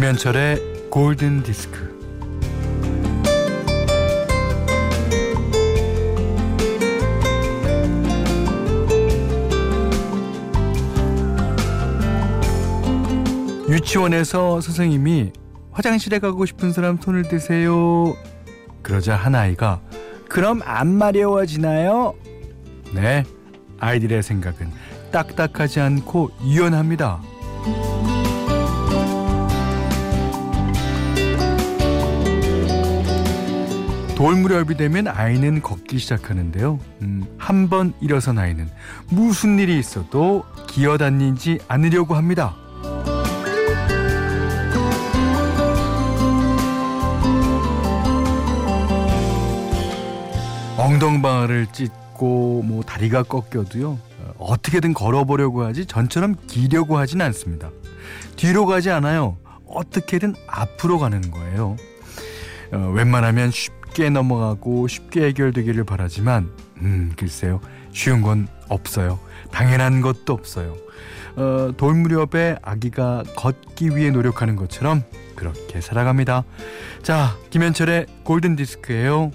김현철의 골든 디스크. 유치원에서 선생님이 화장실에 가고 싶은 사람 손을 드세요. 그러자 한 아이가 그럼 안 마려워지나요? 네, 아이들의 생각은 딱딱하지 않고 유연합니다. 돌무렵이 되면 아이는 걷기 시작하는데요. 한 번 일어선 아이는 무슨 일이 있어도 기어다니지 않으려고 합니다. 엉덩방아를 찢고 뭐 다리가 꺾여도요, 어떻게든 걸어보려고 하지 전처럼 기려고 하진 않습니다. 뒤로 가지 않아요. 어떻게든 앞으로 가는 거예요. 웬만하면 쉽게 넘어가고 쉽게 해결되기를 바라지만 글쎄요, 쉬운 건 없어요. 당연한 것도 없어요. 돌무렵에 아기가 걷기 위해 노력하는 것처럼 그렇게 살아갑니다. 자, 김현철의 골든디스크예요.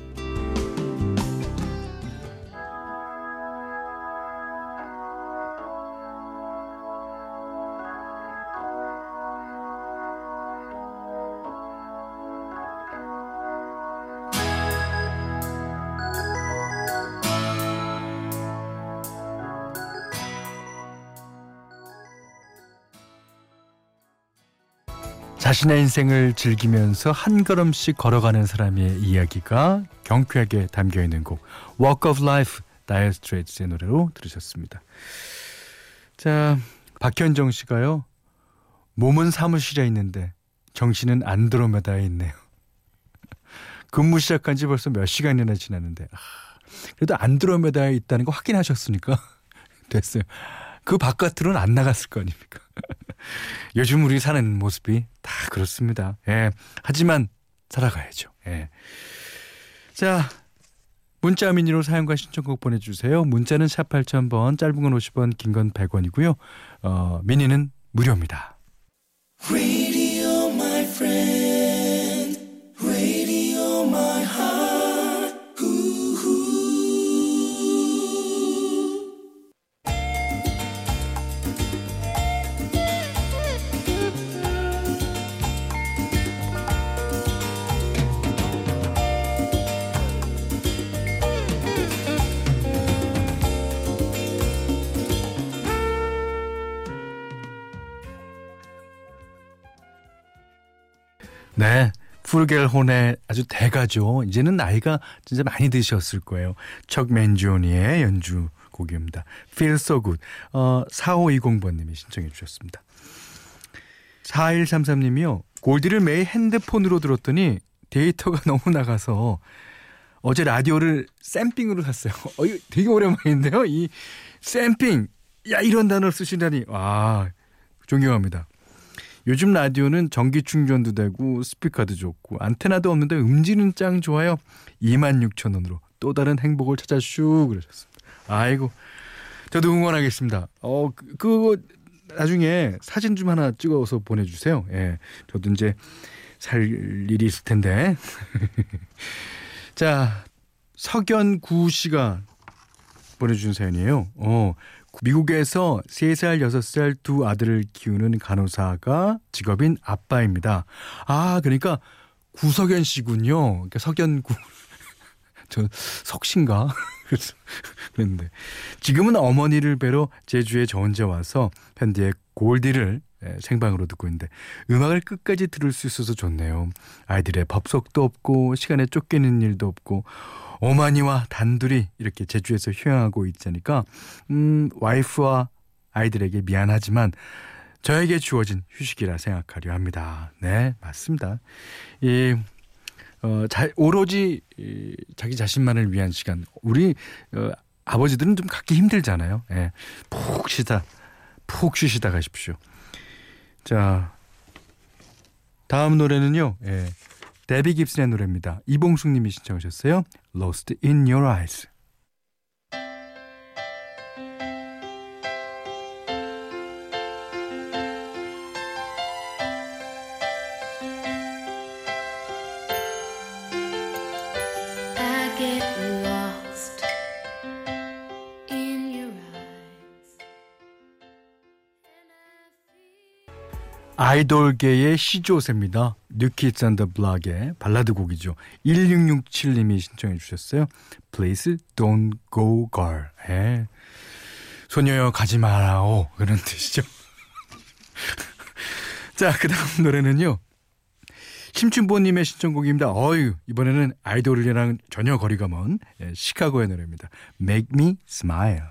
자신의 인생을 즐기면서 한 걸음씩 걸어가는 사람의 이야기가 경쾌하게 담겨있는 곡 Walk of Life, 다이어 스트레이트의 노래로 들으셨습니다. 자, 박현정 씨가요, 몸은 사무실에 있는데 정신은 안드로메다에 있네요. 근무 시작한 지 벌써 몇 시간이나 지났는데 그래도 안드로메다에 있다는 거 확인하셨으니까 됐어요. 그 바깥으로는 안 나갔을 거 아닙니까? 요즘 우리 사는 모습이 다 그렇습니다. 예, 하지만 살아가야죠. 예. 자, 문자 미니로 사연과 신청곡 보내주세요. 문자는 샵 8000번, 짧은 건 50원, 긴 건 100원이고요. 미니는 무료입니다. Radio my friend, radio my heart. 네, 풀겔혼의 아주 대가죠. 이제는 나이가 진짜 많이 드셨을 거예요. 척 맨지오니의 연주 곡입니다. Feel so good. 4520번님이 신청해 주셨습니다. 4133님이요. 골디를 매일 핸드폰으로 들었더니 데이터가 너무 나가서 어제 라디오를 샘핑으로 샀어요. 이거 되게 오랜만인데요. 이 샘핑. 야, 이런 단어를 쓰시다니. 와, 존경합니다. 요즘 라디오는 전기 충전도 되고 스피커도 좋고 안테나도 없는데 음질은 짱 좋아요. 26,000원으로 또 다른 행복을 찾아슈 그러셨습니다. 아이고, 저도 응원하겠습니다. 그거 나중에 사진 좀 하나 찍어서 보내주세요. 예, 저도 이제 살 일이 있을 텐데. 자, 석연구 씨가 보내준 사연이에요. 미국에서 3살, 6살 두 아들을 키우는 간호사가 직업인 아빠입니다. 아, 그러니까 구석연 씨군요. 그러니까 석연구. 저 석신가? 그랬는데. 지금은 어머니를 뵈러 제주에 저 혼자 와서 편디의 골디를 생방으로 듣고 있는데 음악을 끝까지 들을 수 있어서 좋네요. 아이들의 법석도 없고 시간에 쫓기는 일도 없고 어머니와 단둘이 이렇게 제주에서 휴양하고 있자니까 와이프와 아이들에게 미안하지만 저에게 주어진 휴식이라 생각하려 합니다. 네, 맞습니다. 오로지 자기 자신만을 위한 시간. 우리 아버지들은 좀 갖기 힘들잖아요. 예, 푹 쉬시다 가십시오. 자, 다음 노래는요. 예, 데비 깁슨의 노래입니다. 이봉숙 님이 신청하셨어요. Lost in Your Eyes. 아이돌계의 시조새입니다. New Kids on the Block의 발라드 곡이죠. 1667님이 신청해 주셨어요. Please don't go girl. 예. 소녀여 가지 마라오. 그런 뜻이죠. 자, 그 다음 노래는요. 심춘보님의 신청곡입니다. 어유 이번에는 아이돌이랑 전혀 거리가 먼 시카고의 노래입니다. Make me smile.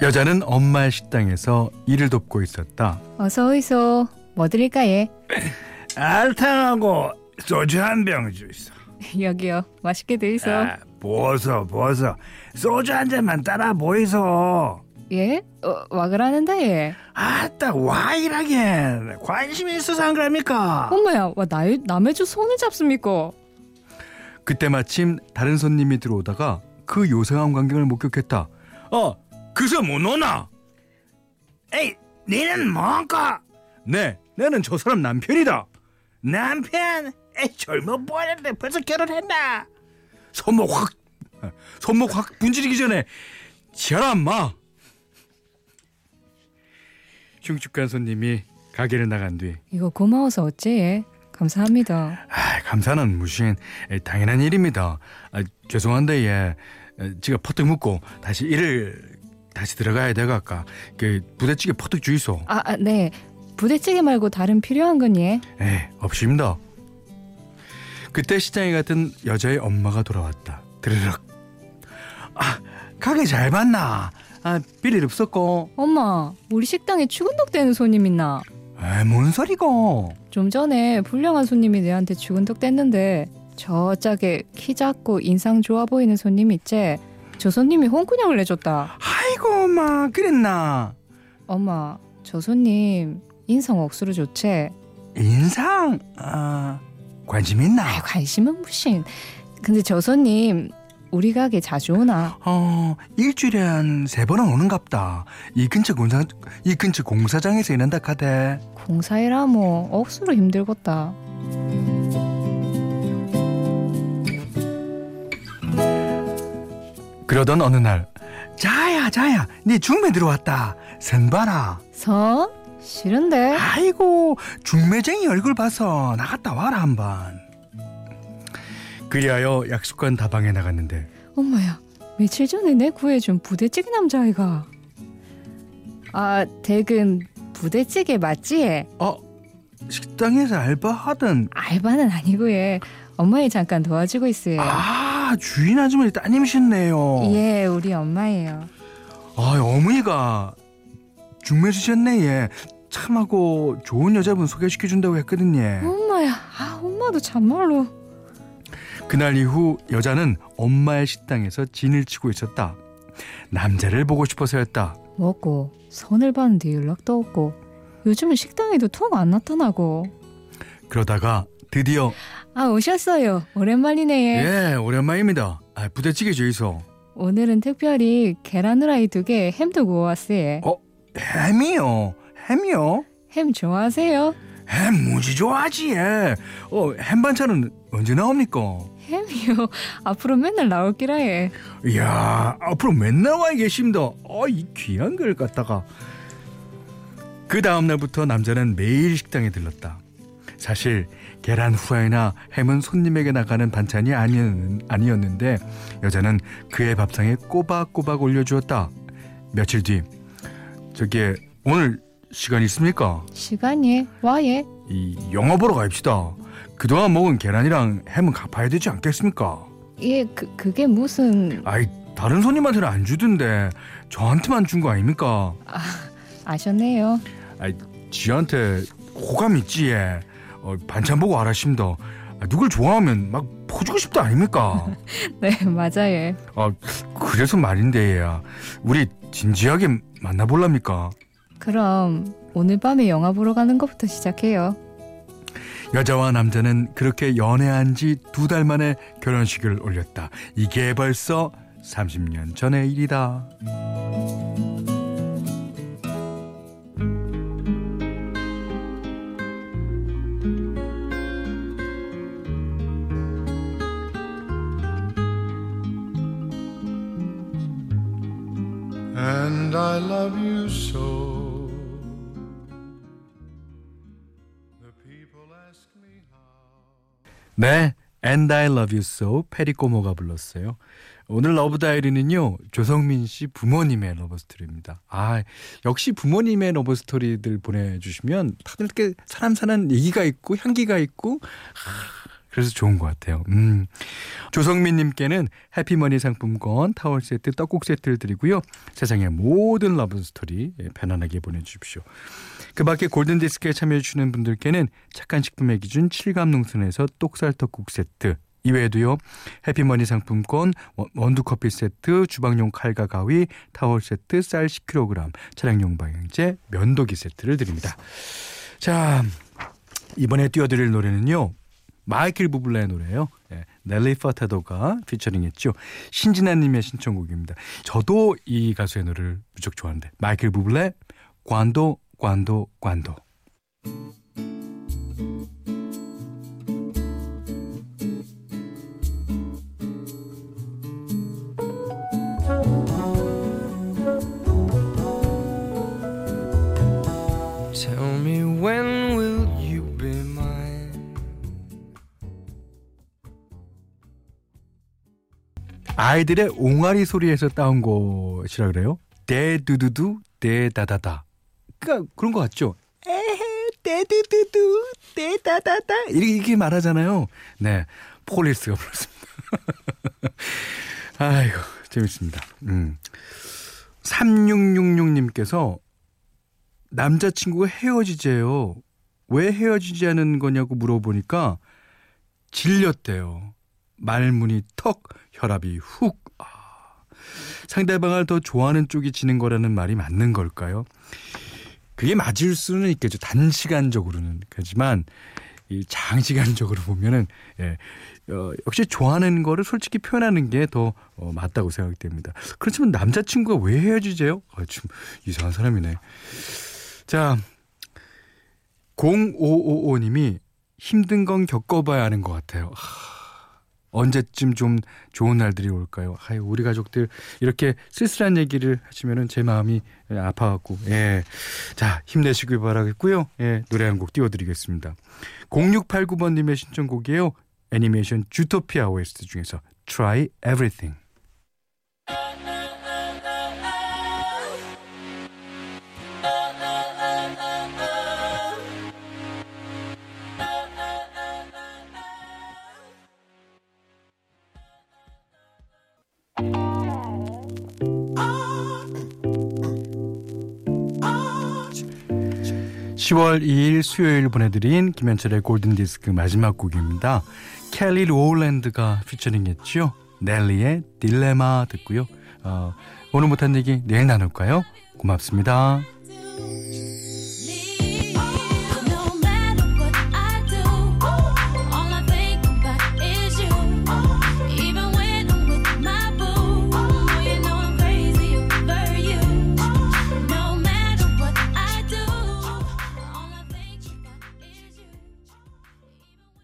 여자는 엄마의 식당에서 일을 돕고 있었다. 어서 오이소. 뭐 드릴까 예? 알탕하고 소주 한 병 주이소. 여기요. 맛있게 드이소. 아, 보소. 소주 한 잔만 따라 보이소. 예? 와 그러는데 예? 아따 와이라겐. 관심이 있어서 안 그럽니까? 엄마야. 와 남의 주 손을 잡습니까? 그때 마침 다른 손님이 들어오다가 그 요상한 광경을 목격했다. 그새 뭐 노나? 에이, 니는 뭔가? 네, 나는 저 사람 남편이다. 남편? 에이, 젊어 보이는데 벌써 결혼했나? 손목 확 분지르기 전에 지하라 인마. 흉측한 손님이 가게를 나간 뒤 이거 고마워서 어째? 감사합니다. 아, 감사는 무슨 당연한 일입니다. 아, 죄송한데 예, 제가 퍼뜩 묻고 다시 들어가야 돼가까. 그 부대찌개 퍼뜩 주이소. 네. 부대찌개 말고 다른 필요한 건 예? 네, 없습니다. 그때 시장에 갔던 여자의 엄마가 돌아왔다. 드르륵. 가게 잘 봤나? 빌일 없었고. 엄마, 우리 식당에 추근덕대는 손님 있나? 에이, 뭔 소리고? 좀 전에 불량한 손님이 내한테 추근덕댔는데 저 짝에 키 작고 인상 좋아 보이는 손님 있지? 저 손님이 홍군형을 내줬다. 아이고 엄마 그랬나? 엄마 저 손님 인상 억수로 좋지? 인상? 관심 있나? 아이, 관심은 무신. 근데 저 손님 우리 가게 자주 오나? 일주일에 한 3번은 오는갑다. 이 근처 공사장에서 일한다 카대. 공사이라 뭐 억수로 힘들겠다. 그러던 어느 날 자야 네 중매 들어왔다. 선 봐라. 선? 싫은데. 아이고 중매쟁이 얼굴 봐서 나갔다 와라 한번. 그리하여 약속한 다방에 나갔는데 엄마야 며칠 전에 내 구해준 부대찌개 남자아이가. 댁은 부대찌개 맞지? 식당에서 알바하던. 알바는 아니고 예. 엄마에 잠깐 도와주고 있어요. 주인 아주머니 따님이셨네요. 예, 우리 엄마예요. 어머니가 중매 주셨네. 예. 참하고 좋은 여자분 소개시켜준다고 했거든요. 엄마야. 엄마도 참말로. 그날 이후 여자는 엄마의 식당에서 진을 치고 있었다. 남자를 보고 싶어서였다. 먹고 선을 봤는데 연락도 없고 요즘은 식당에도 통 안 나타나고. 그러다가 드디어 오셨어요. 오랜만이네. 예, 오랜만입니다. 부대찌개 주이소. 오늘은 특별히 계란 후라이 2개 햄도 구워왔어요. 햄이요? 햄이요? 햄 좋아하세요? 햄 무지 좋아하지. 햄 반찬은 언제 나옵니까? 햄이요? 앞으로 맨날 나올 기라예. 이야, 앞으로 맨날 와 계십니다. 이 귀한 걸 갖다가. 그 다음 날부터 남자는 매일 식당에 들렀다. 사실 계란 후라이나 햄은 손님에게 나가는 반찬이 아니었는데 여자는 그의 밥상에 꼬박꼬박 올려주었다. 며칠 뒤 저기 오늘 시간 있습니까? 시간이 와예. 영화 보러 갑시다. 그동안 먹은 계란이랑 햄은 갚아야 되지 않겠습니까? 예, 그게 무슨. 다른 손님한테는 안 주던데 저한테만 준 거 아닙니까? 아셨네요. 지한테 호감 있지 예. 반찬 보고 알아십니다. 누굴 좋아하면 막 퍼주고 싶다 아닙니까? 네, 맞아요. 아, 그래서 말인데 얘야, 우리 진지하게 만나볼랍니까? 그럼 오늘 밤에 영화 보러 가는 것부터 시작해요. 여자와 남자는 그렇게 연애한 지 2달 만에 결혼식을 올렸다. 이게 벌써 30년 전의 일이다. And I love you so. 네, And I Love You So, 페리꼬모가 불렀어요. 오늘 러브다이리는요, 조성민 씨 부모님의 러브스토리입니다. 아, 역시 부모님의 러브스토리들 보내주시면 다들 이렇게 사람 사는 얘기가 있고 향기가 있고, 그래서 좋은 것 같아요. 조성민 님께는 해피머니 상품권, 타월 세트, 떡국 세트를 드리고요. 세상의 모든 러브스토리 편안하게 보내주십시오. 그 밖에 골든디스크에 참여해주시는 분들께는 착한 식품의 기준 7감농선에서 똑살떡국 세트, 이외에도요 해피머니 상품권, 원두커피 세트, 주방용 칼과 가위, 타월 세트, 쌀 10kg, 차량용 방향제, 면도기 세트를 드립니다. 자, 이번에 띄워드릴 노래는요, 마이클 부블레 노래예요. 넬리 파타도가 피처링했죠. 신진아님의 신청곡입니다. 저도 이 가수의 노래를 무척 좋아하는데, 마이클 부블레 관도 관도. Tell me when will you be mine. 아이들의 옹알이 소리에서 따온 것이라 그래요. 대두두두 대다다다. 그러니까 그런 것 같죠? 에헤, 떼두두두, 떼다다다 이렇게 말하잖아요. 네, 폴리스가 불렀습니다. 아이고, 재밌습니다. 3666님께서 남자친구가 헤어지재요. 왜 헤어지지 않은 거냐고 물어보니까 질렸대요. 말문이 턱, 혈압이 훅. 상대방을 더 좋아하는 쪽이 지는 거라는 말이 맞는 걸까요? 그게 맞을 수는 있겠죠. 단시간적으로는. 그렇지만 이 장시간적으로 보면은 역시 좋아하는 거를 솔직히 표현하는 게 더 맞다고 생각됩니다. 그렇지만 남자친구가 왜 헤어지재요? 좀 이상한 사람이네. 자, 0555님이 힘든 건 겪어봐야 아는 것 같아요. 언제쯤 좀 좋은 날들이 올까요? 아유, 우리 가족들 이렇게 쓸쓸한 얘기를 하시면은 제 마음이 아파갖고, 예. 자, 힘내시길 바라겠고요. 예, 노래 한 곡 띄워드리겠습니다. 0689번님의 신청곡이에요. 애니메이션 주토피아 OST 중에서 Try Everything. 아 10월 2일 수요일 보내드린 김현철의 골든디스크 마지막 곡입니다. 켈리 로울랜드가 피처링했죠. 넬리의 딜레마 듣고요. 오늘 못한 얘기 내일 나눌까요? 고맙습니다.